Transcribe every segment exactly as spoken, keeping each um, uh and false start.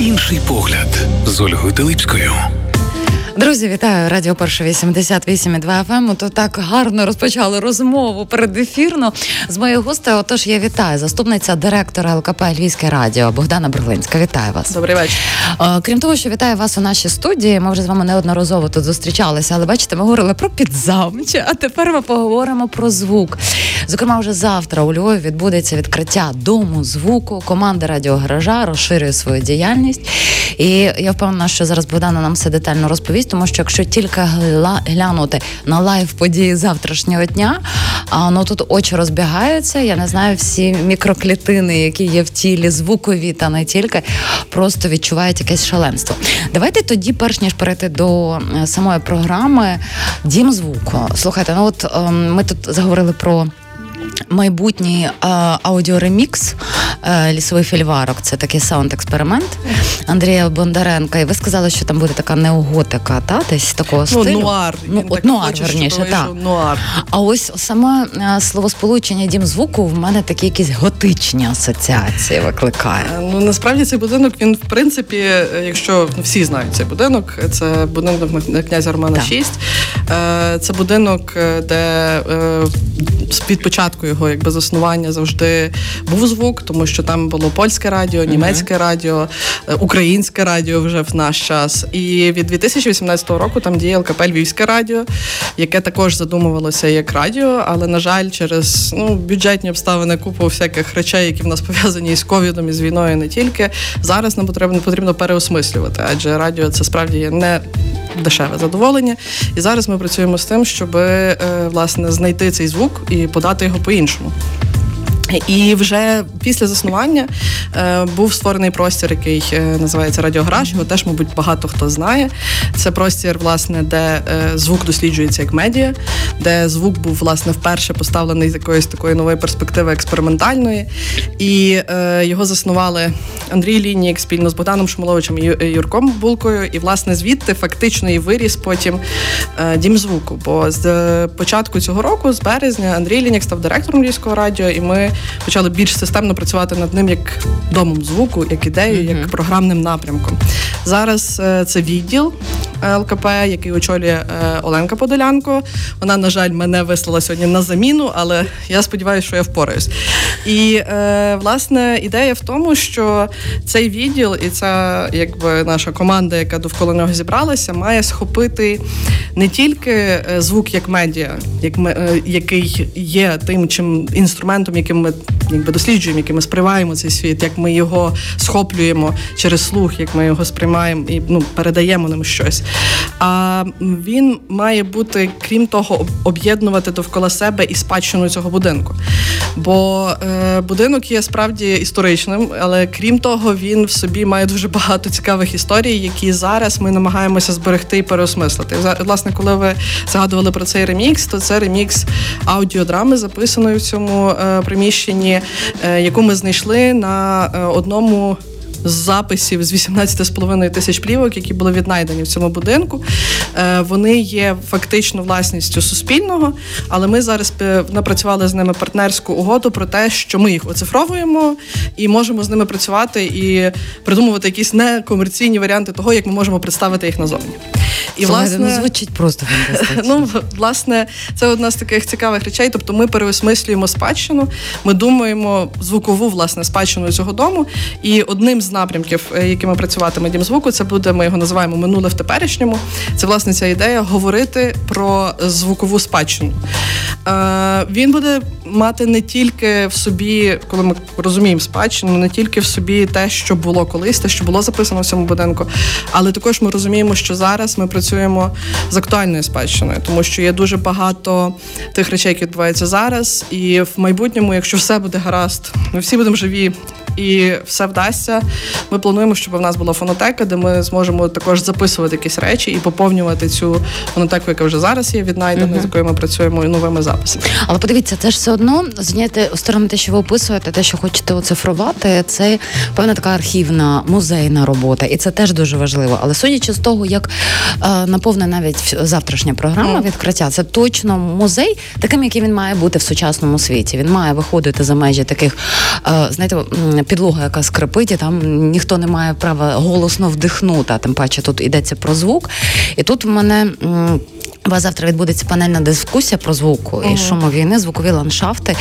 Інший погляд з Ольгою Телипською. Друзі, вітаю. Радіо Перше вісімдесят вісім і два еф ем. То так гарно розпочали розмову передефірно. З моєю гостею, отож, я вітаю заступниця директора ЛКП Львівське радіо Богдана Брилинська. Вітаю вас. Добрий вечір. Крім того, що вітаю вас у нашій студії, ми вже з вами неодноразово тут зустрічалися, але бачите, ми говорили про підзамче, а тепер ми поговоримо про звук. Зокрема, вже завтра у Львові відбудеться відкриття Дому звуку. Команда «РадіоГаража» розширює свою діяльність. І я впевнена, що зараз Богдана нам все детально розповість, тому що якщо тільки глянути на лайв-події завтрашнього дня, а ну тут очі розбігаються, я не знаю, всі мікроклітини, які є в тілі, звукові та не тільки, просто відчувають якесь шаленство. Давайте тоді, перш ніж перейти до самої програми, Дім звуку. Слухайте, ну от ми тут заговорили про майбутній а, аудіоремікс а, «Лісовий фільварок». Це такий саунд-експеримент Андрія Бондаренка. І ви сказали, що там буде така неоготика, та? Десь такого ну, стилю. Нуар. Ну, от, нуар, хоче, верніше, так. Нуар. А ось саме словосполучення «Дім звуку» в мене такі якісь готичні асоціації викликає. Ну, насправді цей будинок, він, в принципі, якщо всі знають цей будинок, це будинок на Князя Романа шість. Це будинок, де від початку його якби заснування завжди був звук, тому що там було польське радіо, німецьке uh-huh. радіо, українське радіо вже в наш час. І від дві тисячі вісімнадцятого року там діє ЛКП Львівське радіо, яке також задумувалося як радіо, але, на жаль, через ну, бюджетні обставини, купу всяких речей, які в нас пов'язані із ковідом, і з війною, не тільки, зараз нам потрібно, потрібно переосмислювати, адже радіо це справді не дешеве задоволення. І зараз ми працюємо з тим, щоб, власне, знайти цей звук і подати його по-іншому. І вже після заснування е, був створений простір, який е, називається «РадіоГараж». Його теж, мабуть, багато хто знає. Це простір, власне, де е, звук досліджується як медіа, де звук був, власне, вперше поставлений з якоїсь такої нової перспективи експериментальної. І е, його заснували Андрій Лінік спільно з Богданом Шмаловичем і Юрком Булкою. І, власне, звідти фактично і виріс потім е, Дім звуку. Бо з е, початку цього року, з березня, Андрій Лінік став директором Львівського радіо, і ми почали більш системно працювати над ним як домом звуку, як ідеєю, mm-hmm. як програмним напрямком. Зараз це відділ ЛКП, який очолює Оленка Подолянко. Вона, на жаль, мене вислала сьогодні на заміну, але я сподіваюся, що я впораюсь. І, власне, ідея в тому, що цей відділ і ця якби, наша команда, яка довкола нього зібралася, має схопити не тільки звук як медіа, як, який є тим чим інструментом, яким ми якби досліджуємо, яким ми сприймаємо цей світ, як ми його схоплюємо через слух, як ми його сприймаємо і ну, передаємо нам щось. А він має бути, крім того, об'єднувати довкола себе і спадщину цього будинку. Бо е, будинок є справді історичним, але крім того, він в собі має дуже багато цікавих історій, які зараз ми намагаємося зберегти і переосмислити. Власне, коли ви згадували про цей ремікс, то це ремікс аудіодрами, записаної в цьому е, приміщенні, яку ми знайшли на одному з записів з вісімнадцять з половиною тисяч плівок, які були віднайдені в цьому будинку. Вони є фактично власністю Суспільного, але ми зараз напрацювали з ними партнерську угоду про те, що ми їх оцифровуємо і можемо з ними працювати і придумувати якісь некомерційні варіанти того, як ми можемо представити їх назовні. І, власне, ну, звучить просто фантастично. Ну, власне, це одна з таких цікавих речей. Тобто ми переосмислюємо спадщину, ми думаємо звукову, власне, спадщину цього дому. І одним з напрямків, якими працюватиме Дім звуку, це буде, ми його називаємо «Минуле в теперішньому». Це, власне, ця ідея говорити про звукову спадщину. Е, він буде мати не тільки в собі, коли ми розуміємо спадщину, не тільки в собі те, що було колись, те, що було записано в цьому будинку, але також ми розуміємо, що зараз ми працюємо з актуальною спадщиною, тому що є дуже багато тих речей, які відбуваються зараз, і в майбутньому, якщо все буде гаразд, ми всі будемо живі і все вдасться, ми плануємо, щоб в нас була фонотека, де ми зможемо також записувати якісь речі і поповнювати цю фонотеку, яка вже зараз є віднайдена, uh-huh. з якою ми працюємо, і новими записами. Але подивіться, це ж все одно, зняти сторони те, що ви описуєте, те, що хочете оцифрувати, це певна така архівна, музейна робота, і це теж дуже важливо. Але судячи з того, як е, наповнена навіть завтрашня програма відкриття, це точно музей, таким, який він має бути в сучасному світі. Він має виходити за межі таких, е, знаєте, підлога, яка скрипить, і там ніхто не має права голосно вдихнути, а тим паче тут йдеться про звук. І тут в мене... У вас завтра відбудеться панельна дискусія про звук uh-huh. і шумовійни, звукові ландшафти,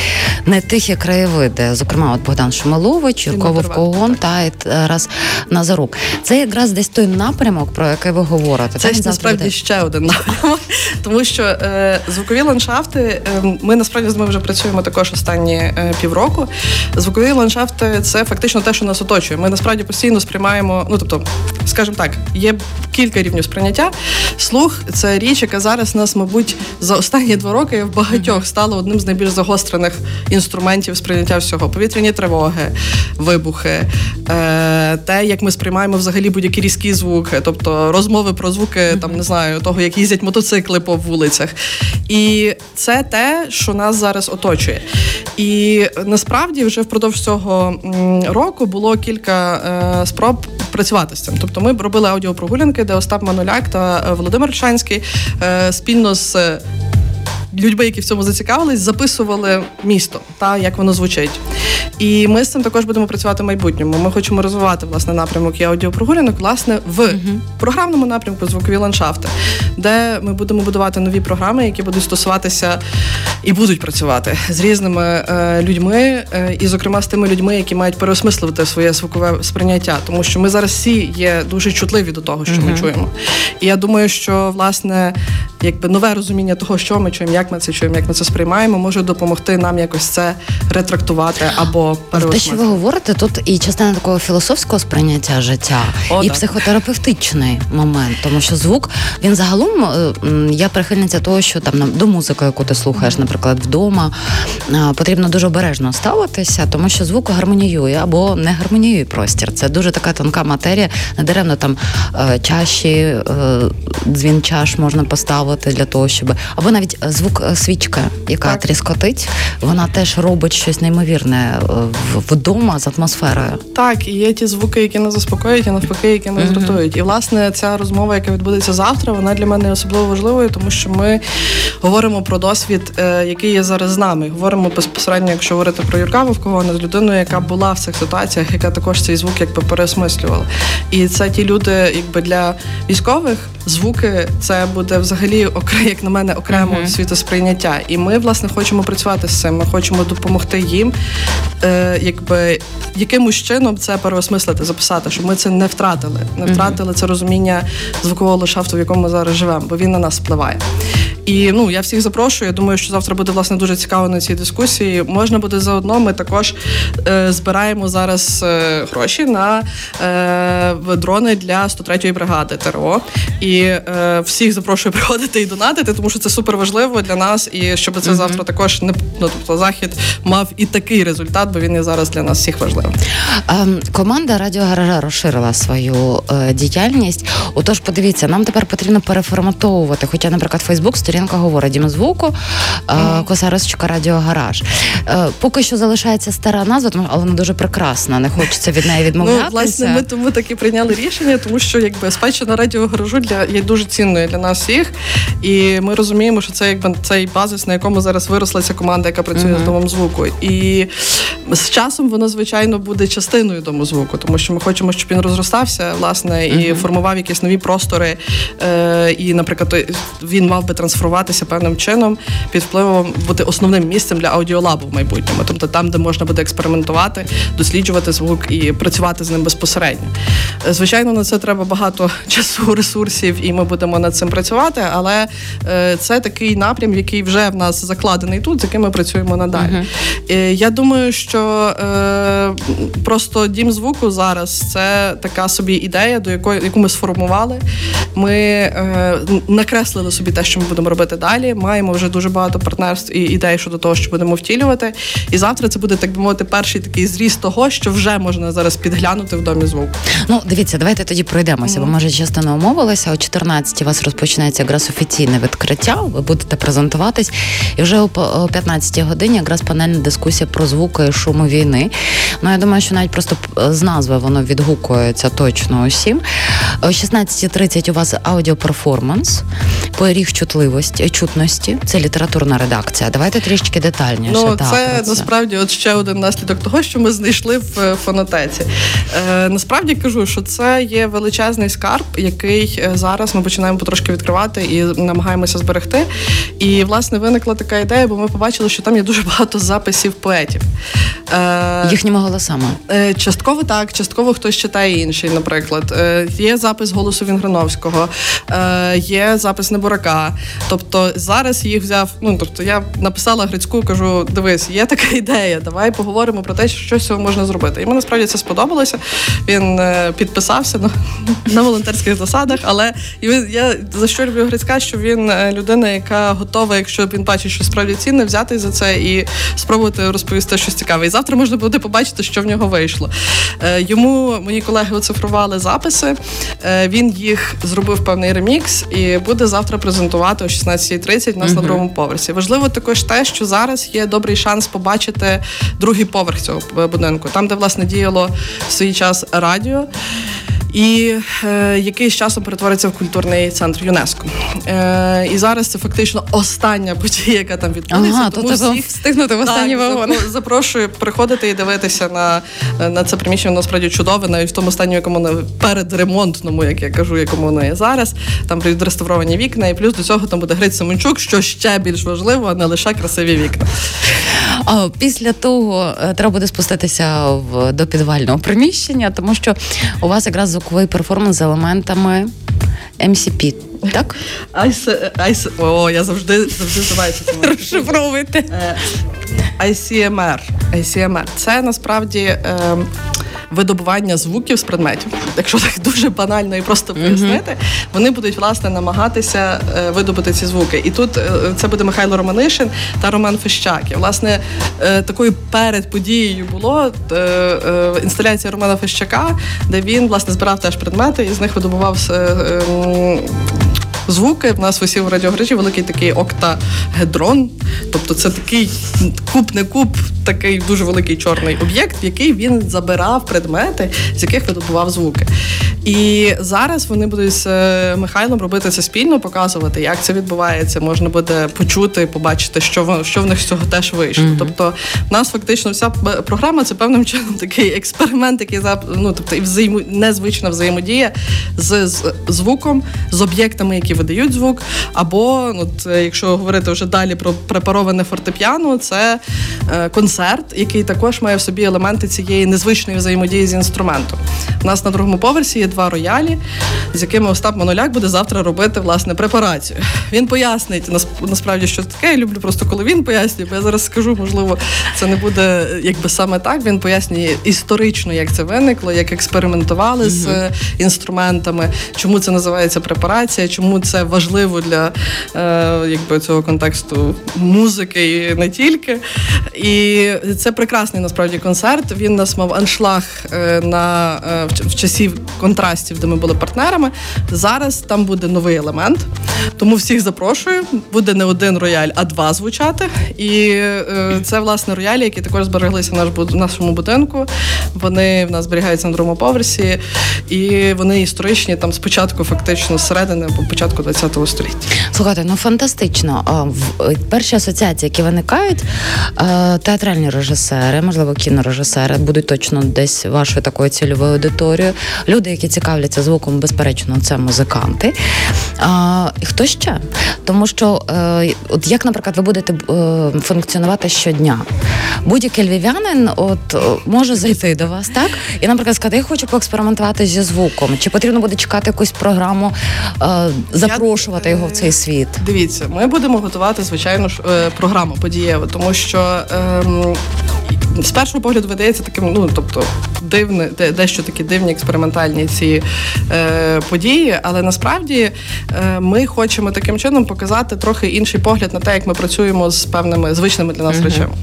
нетихі краєвиди. Зокрема, от Богдан Шмалович, Юрко Вовкогон та Тарас Назарук. Це якраз десь той напрямок, про який ви говорите. Це насправді буде... ще один напрямок, тому що е, звукові ландшафти, е, ми насправді з ними вже працюємо також останні е, півроку. Звукові ландшафти – це фактично те, що нас оточує. Ми насправді постійно сприймаємо, ну тобто, скажімо так, є кілька рівнів сприйняття. Слух – це річ, яка зараз нас, мабуть, за останні два роки в багатьох стало одним з найбільш загострених інструментів сприйняття всього. Повітряні тривоги, вибухи, те, як ми сприймаємо взагалі будь-які різкі звуки, тобто розмови про звуки, там, не знаю, того, як їздять мотоцикли по вулицях. І це те, що нас зараз оточує. І насправді вже впродовж цього року було кілька спроб працювати з цим. Тобто ми робили аудіопрогулянки, де Остап Маноляк та Володимир Чанський спільно з людьми, які в цьому зацікавились, записували місто та як воно звучить. І ми з цим також будемо працювати в майбутньому. Ми хочемо розвивати, власне, напрямок і аудіопрогулянок, власне, в uh-huh. програмному напрямку звукові ландшафти, де ми будемо будувати нові програми, які будуть стосуватися і будуть працювати з різними е, людьми, е, і, зокрема, з тими людьми, які мають переосмислювати своє звукове сприйняття. Тому що ми зараз всі є дуже чутливі до того, що uh-huh. ми чуємо. І я думаю, що, власне, якби нове розуміння того, що ми чуємо, як ми це чуємо, як ми це сприймаємо, може допомогти нам якось це ретрактувати або переосмислити. Те, що ви говорите, тут і частина такого філософського сприйняття життя, О, і так. психотерапевтичний момент, тому що звук, він загалом, я прихильниця того, що там до музики, яку ти слухаєш, наприклад, вдома, потрібно дуже обережно ставитися, тому що звук гармоніює або не гармоніює простір. Це дуже така тонка матерія, недаремно там чаші, дзвін чаш можна поставити, для того, щоб... Або навіть звук свічки, яка так. тріскотить, вона теж робить щось неймовірне вдома з атмосферою. Так, і є ті звуки, які нас заспокоюють, і навпаки, які нас mm-hmm. дратують. І, власне, ця розмова, яка відбудеться завтра, вона для мене особливо важливою, тому що ми говоримо про досвід, який є зараз з нами. Говоримо безпосередньо, якщо говорити про Юрка Вовкогона, з людиною, яка була в цих ситуаціях, яка також цей звук якби переосмислювала. І це ті люди, якби для військових звуки, це буде взагалі, як на мене, окремо uh-huh. світосприйняття. І ми, власне, хочемо працювати з цим. Ми хочемо допомогти їм е, якби, якимось чином це переосмислити, записати, щоб ми це не втратили. Не втратили uh-huh. це розуміння звукового ландшафту, в якому ми зараз живемо, бо він на нас впливає. І, ну, я всіх запрошую. Я думаю, що завтра буде, власне, дуже цікаво на цій дискусії. Можна буде заодно, ми також е, збираємо зараз е, гроші на е, дрони для сто третьої бригади ТРО. І е, всіх запрошую приходити і донатити, тому що це супер важливо для нас, і щоб це mm-hmm. завтра також не, ну, тобто захід мав і такий результат, бо він і зараз для нас всіх важливий. Команда «Радіогаража» розширила свою е, діяльність. Отож, подивіться, нам тепер потрібно переформатовувати, хоча, наприклад, Фейсбук сторінка говорить «Дім звуку», е, mm-hmm. косарочка «Радіогараж». Е, поки що залишається стара назва, тому, але вона дуже прекрасна, не хочеться від неї відмовлятися. Ну, власне, ми тому таки прийняли рішення, тому що, якби, спадщина «Радіогаражу» для, є дуже цінною для нас всіх. І ми розуміємо, що це якби цей базис, на якому зараз виросла ця команда, яка працює uh-huh. з Домом звуку. І з часом воно, звичайно, буде частиною Дому звуку, тому що ми хочемо, щоб він розростався, власне, uh-huh. і формував якісь нові простори. Е- і, наприклад, він мав би трансформуватися певним чином під впливом, бути основним місцем для аудіолабу в майбутньому. Тобто там, де можна буде експериментувати, досліджувати звук і працювати з ним безпосередньо. Звичайно, на це треба багато часу, ресурсів, і ми будемо над цим працювати, але це такий напрям, який вже в нас закладений тут, з яким ми працюємо надалі. Uh-huh. Я думаю, що е, просто Дім звуку зараз – це така собі ідея, до якої, яку ми сформували. Ми е, накреслили собі те, що ми будемо робити далі. Маємо вже дуже багато партнерств і ідей щодо того, що будемо втілювати. І завтра це буде, так би мовити, перший такий зріст того, що вже можна зараз підглянути в Домі звуку. Ну, дивіться, давайте тоді пройдемося, mm-hmm. бо, може, частина умовилася. О чотирнадцятій у вас розпочинається якраз офіційно відкриття, ви будете презентуватись, і вже о п'ятнадцятій годині якраз панельна дискусія про звуки і шуму війни. Ну, я думаю, що навіть просто з назви воно відгукується точно усім. О шістнадцятій тридцять у вас аудіоперформанс, поріг чутливості. можливість чутності. Це літературна редакція. Давайте трішки детальніше. Ну, так, це, це насправді от ще один наслідок того, що ми знайшли в фонотеці. Е, насправді кажу, що це є величезний скарб, який зараз ми починаємо потрошки відкривати і намагаємося зберегти. І, власне, виникла така ідея, бо ми побачили, що там є дуже багато записів поетів. Е, Їхніми голосами? Е, частково так, частково хтось читає інший, наприклад. Е, є запис голосу Вінграновського, е, є запис Небурака. Тобто зараз їх взяв, ну, тобто я написала Грицьку, кажу, дивись, є така ідея, давай поговоримо про те, що з цього можна зробити. Йому насправді це сподобалося, він е, підписався на, на волонтерських засадах, але я за що люблю Грицька, що він людина, яка готова, якщо він бачить, що справді цінне, взяти за це і спробувати розповісти щось цікаве. І завтра можна буде побачити, що в нього вийшло. Е, йому мої колеги оцифрували записи, е, він їх зробив певний ремікс і буде завтра презентувати о шістнадцятій тридцять у нас на другому поверсі. Важливо також те, що зараз є добрий шанс побачити другий поверх цього будинку, там, де, власне, діяло в свій час радіо. І е, який з часом перетвориться в культурний центр ЮНЕСКО. Е, і зараз це фактично остання подія, яка там відбудеться. Ага, тому то всіх встигнути в останній вагон. Запрошую приходити і дивитися на, на це приміщення. Воно справді чудове, навіть в тому стані, якому воно передремонтному, як я кажу, якому воно є зараз. Там відреставровані вікна, і плюс до цього там буде Гриць Семенчук, що ще більш важливо, а не лише красиві вікна. А після того треба буде спуститися в до підвального приміщення, тому що у вас якраз звуковий перформанс з елементами ем сі пі. Так? Айс... О, я завжди називаю це. Розшифровуйте. ай сі ем ар. Це насправді е, видобування звуків з предметів. Якщо так дуже банально і просто пояснити, mm-hmm. вони будуть, власне, намагатися е, видобути ці звуки. І тут е, це буде Михайло Романишин та Роман Фещак. І, власне, е, такою перед подією було е, е, інсталяція Романа Фещака, де він, власне, збирав теж предмети і з них видобував е, е, звуки. В нас висів у радіогаражі великий такий октагедрон. Тобто це такий куб-не куб, такий дуже великий чорний об'єкт, в який він забирав предмети, з яких видобував звуки. І зараз вони будуть з Михайлом робити це спільно, показувати, як це відбувається. Можна буде почути, побачити, що в, що в них з цього теж вийшло. Mm-hmm. Тобто в нас фактично вся програма – це певним чином такий експеримент, який ну, тобто, і взаємо, незвична взаємодія з, з звуком, з об'єктами, які видають звук, або, от, якщо говорити вже далі про препароване фортепіано, це е, концерт, який також має в собі елементи цієї незвичної взаємодії з інструментом. У нас на другому поверсі є два роялі, з якими Остап Маноляк буде завтра робити, власне, препарацію. Він пояснить, нас, насправді, що таке, я люблю просто, коли він пояснює, бо я зараз скажу, можливо, це не буде якби саме так, він пояснює історично, як це виникло, як експериментували mm-hmm. з інструментами, чому це називається препарація, чому це важливо для е, якби, цього контексту музики і не тільки. І це прекрасний, насправді, концерт. Він нас мав аншлаг е, на, е, в, в часі контрастів, де ми були партнерами. Зараз там буде новий елемент. Тому всіх запрошую. Буде не один рояль, а два звучати. І е, це, власне, роялі, які також збереглися в, наш, в нашому будинку. Вони в нас зберігаються на другому поверсі. І вони історичні там спочатку, фактично, зсередини, початку двадцятого століття. Слухайте, ну фантастично. Перші асоціації, які виникають, театральні режисери, можливо, кінорежисери, будуть точно десь вашою такою цільовою аудиторією. Люди, які цікавляться звуком, безперечно, це музиканти. А, і хто ще? Тому що, е, от як, наприклад, ви будете е, функціонувати щодня? Будь-який львів'янин от, може зайти до вас, так? І, наприклад, сказати, я хочу поекспериментувати зі звуком. Чи потрібно буде чекати якусь програму, е, запрошувати я, його в цей світ? Дивіться, ми будемо готувати, звичайно, ж, е, програму подієву, тому що е, з першого погляду видається таким, ну, тобто, дивне, дещо такі дивні експериментальні ці е, події, але насправді е, ми хочемо таким чином показати трохи інший погляд на те, як ми працюємо з певними звичними для нас mm-hmm. речами.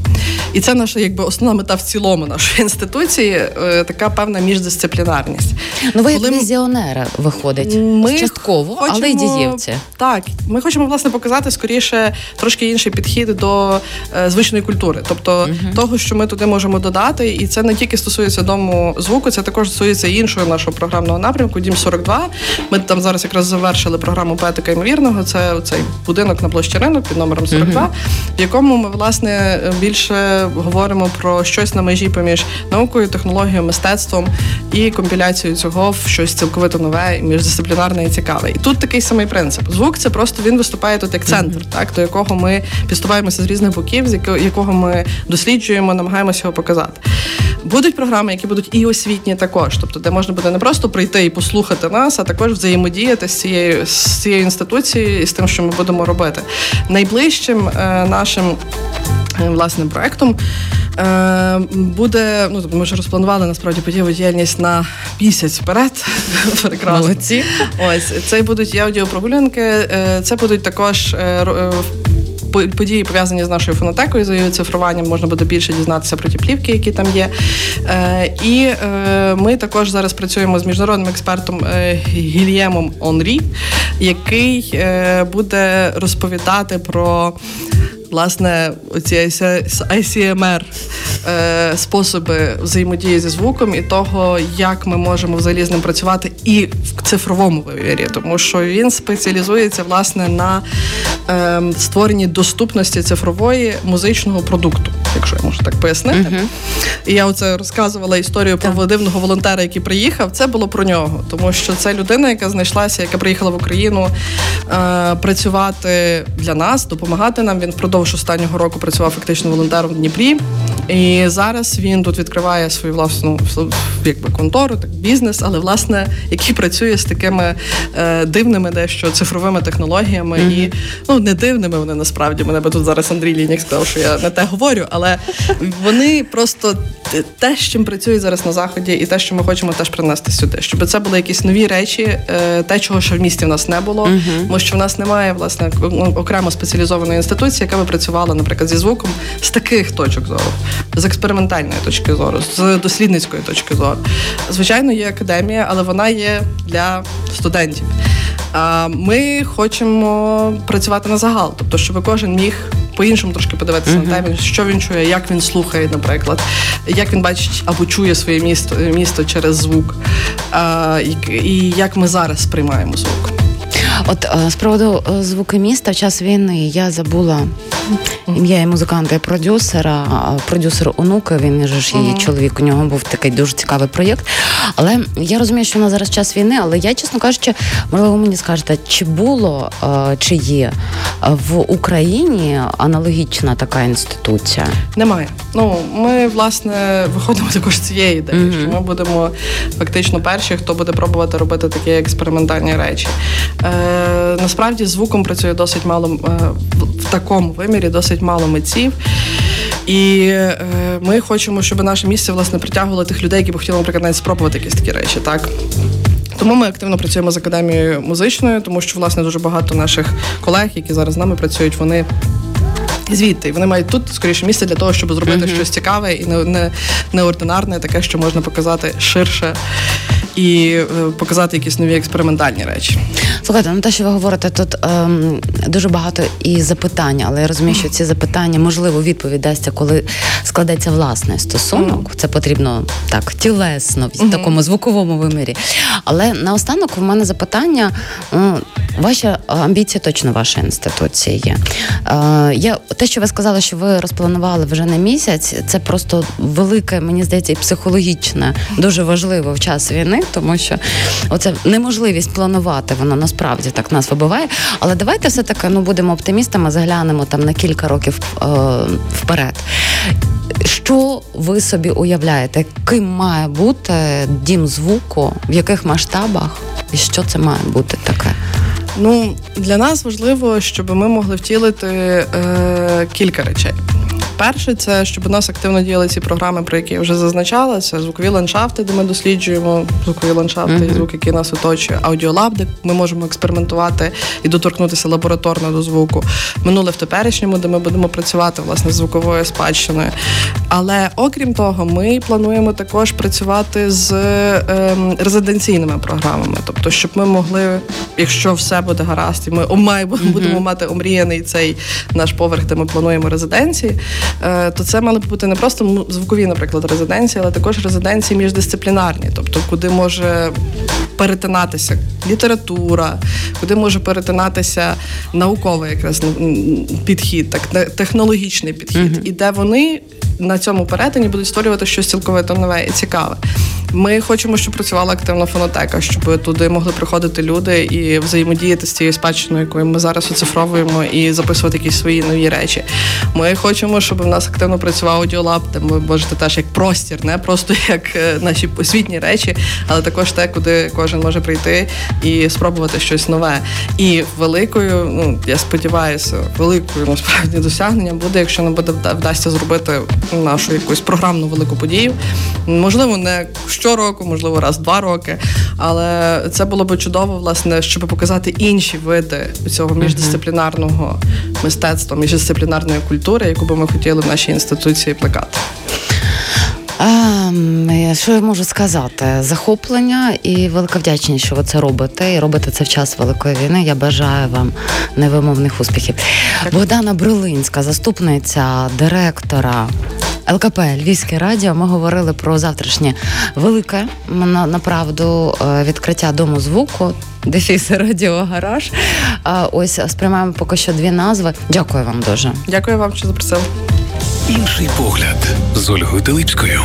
І це наша, якби, основна мета в цілому нашої інституції, е, така певна міждисциплінарність. Ну, ви як візіонери, виходить, ми частково, хочемо, але й дієвці. Так, ми хочемо, власне, показати, скоріше, трошки інший підхід до е, звичної культури. Тобто, mm-hmm. того, що ми туди завжди можемо додати. І це не тільки стосується Дому звуку, це також стосується іншого нашого програмного напрямку Дім сорок два. Ми там зараз якраз завершили програму «Поетика ймовірного». Це цей будинок на площі Ринок під номером сорок два, угу. в якому ми, власне, більше говоримо про щось на межі поміж наукою, технологією, мистецтвом і компіляцією цього в щось цілковито нове, міждисциплінарне і цікаве. І тут такий самий принцип. Звук – це просто він виступає тут як центр, mm-hmm. так, до якого ми підступаємося з різних боків, з якого ми досліджуємо, намагаємося його показати. Будуть програми, які будуть і освітні також, тобто де можна буде не просто прийти і послухати нас, а також взаємодіяти з цією, з цією інституцією і з тим, що ми будемо робити. Найближчим е, нашим е, власним проектом буде, ну, ми вже розпланували, насправді, подієву діяльність на місяць вперед. Прекрасно. Молодці. Ось, це будуть і аудіопрогулянки, це будуть також події, пов'язані з нашою фонотекою, з її цифруванням, можна буде більше дізнатися про ті плівки, які там є. І ми також зараз працюємо з міжнародним експертом Гільємом Онрі, який буде розповідати про власне, оці ай сі ем ар е, способи взаємодії зі звуком і того, як ми можемо взагалі з ним працювати і в цифровому вимірі, тому що він спеціалізується, власне, на е, створенні доступності цифрової музичного продукту, якщо я можу так пояснити. Угу. І я оце розказувала історію про так. дивного волонтера, який приїхав, це було про нього, тому що це людина, яка знайшлася, яка приїхала в Україну е, працювати для нас, допомагати нам, він продовжує Довж останнього року працював фактично волонтером в Дніпрі, і зараз він тут відкриває свою власну якби контору, так бізнес, але власне, який працює з такими е, дивними, дещо цифровими технологіями, mm-hmm. і ну не дивними вони насправді. Мене би тут зараз Андрій Лінік сказав, що я не те говорю, але вони просто те, з чим працюють зараз на заході, і те, що ми хочемо теж принести сюди, щоб це були якісь нові речі, е, те, чого ще в місті в нас не було, mm-hmm. тому що в нас немає власне окремо спеціалізованої інституції, яка працювала, наприклад, зі звуком з таких точок зору, з експериментальної точки зору, з дослідницької точки зору. Звичайно, є академія, але вона є для студентів. Ми хочемо працювати на загал, тобто, щоб кожен міг по-іншому трошки подивитися uh-huh. на те, що він чує, як він слухає, наприклад, як він бачить або чує своє місто, місто через звук, і як ми зараз сприймаємо звук. От з приводу звуки міста в час війни я забула ім'я і музиканта, і продюсера, продюсер онука, він же ж її mm-hmm. чоловік, у нього був такий дуже цікавий проєкт. Але я розумію, що вона зараз час війни, але я, чесно кажучи, можливо, мені скажете, чи було, чи є в Україні аналогічна така інституція? Немає. Ну, ми, власне, виходимо також з цієї ідеї, mm-hmm. що ми будемо фактично перші, хто буде пробувати робити такі експериментальні речі. Е, насправді, звуком працює досить мало е, в такому вимірі, досить мало митців. І е, ми хочемо, щоб наше місце, власне, притягувало тих людей, які б хотіли, наприклад, навіть спробувати якісь такі речі, так? Тому ми активно працюємо з академією музичною, тому що, власне, дуже багато наших колег, які зараз з нами працюють, вони звідти. Вони мають тут, скоріше, місце для того, щоб зробити mm-hmm. щось цікаве і не, не, неординарне, таке, що можна показати ширше і е, показати якісь нові експериментальні речі. Слухайте, ну те, що ви говорите, тут ем, дуже багато і запитань, але я розумію, що ці запитання, можливо, відповідь дасться, коли складеться власний стосунок. Це потрібно так тілесно, в такому звуковому вимірі. Але наостанок в мене запитання, ну, ваші амбіції точно ваша інституція є. Е, я, те, що ви сказали, що ви розпланували вже на місяць, це просто велике, мені здається, і психологічне, дуже важливо в час війни, тому що оце неможливість планувати, вона насправді Справді так нас вибиває, але давайте все таки ну будемо оптимістами, заглянемо там на кілька років е- вперед. Що ви собі уявляєте, ким має бути Дім звуку, в яких масштабах і що це має бути таке? Ну для нас важливо, щоб ми могли втілити е- кілька речей. Перше, це щоб у нас активно діяли ці програми, про які я вже зазначала. Це звукові ландшафти, де ми досліджуємо звукові ландшафти mm-hmm. і звук, який нас оточує. Аудіолаб, де ми можемо експериментувати і доторкнутися лабораторно до звуку. Минуле в теперішньому, де ми будемо працювати, власне, з звуковою спадщиною. Але, окрім того, ми плануємо також працювати з ем, резиденційними програмами. Тобто, щоб ми могли, якщо все буде гаразд, і ми омай, mm-hmm. будемо мати омріяний цей наш поверх, де ми плануємо резиденції, то це мали б бути не просто звукові, наприклад, резиденції, але також резиденції міждисциплінарні, тобто куди може перетинатися література, куди може перетинатися науковий якраз підхід, так, технологічний підхід, і де вони на цьому перетині будуть створювати щось цілковито нове і цікаве. Ми хочемо, щоб працювала активна фонотека, щоб туди могли приходити люди і взаємодіяти з цією спадщиною, якою ми зараз оцифровуємо, і записувати якісь свої нові речі. Ми хочемо, щоб в нас активно працював аудіолаб, де ви можете теж як простір, не просто як наші освітні речі, але також те, куди кожен може прийти і спробувати щось нове. І великою, ну я сподіваюся, великою насправді досягненням буде, якщо нам буде вдасться зробити нашу якусь програмну велику подію. Можливо, не щороку, можливо, раз в два роки, але це було б чудово, власне, щоб показати інші види цього міждисциплінарного мистецтва, міждисциплінарної культури, яку би ми хотіли в нашій інституції плекати. А, що я можу сказати? Захоплення і велика вдячність, що ви це робите, і робите це в час Великої війни. Я бажаю вам невимовних успіхів. Так. Богдана Брилинська, заступниця директора ЛКП Львівське радіо. Ми говорили про завтрашнє велике, направду, відкриття Дому звуку, дефіс радіогараж. Ось сприймаємо поки що дві назви. Дякую вам дуже. Дякую вам, що запросили. Інший погляд з Ольгою Телипською.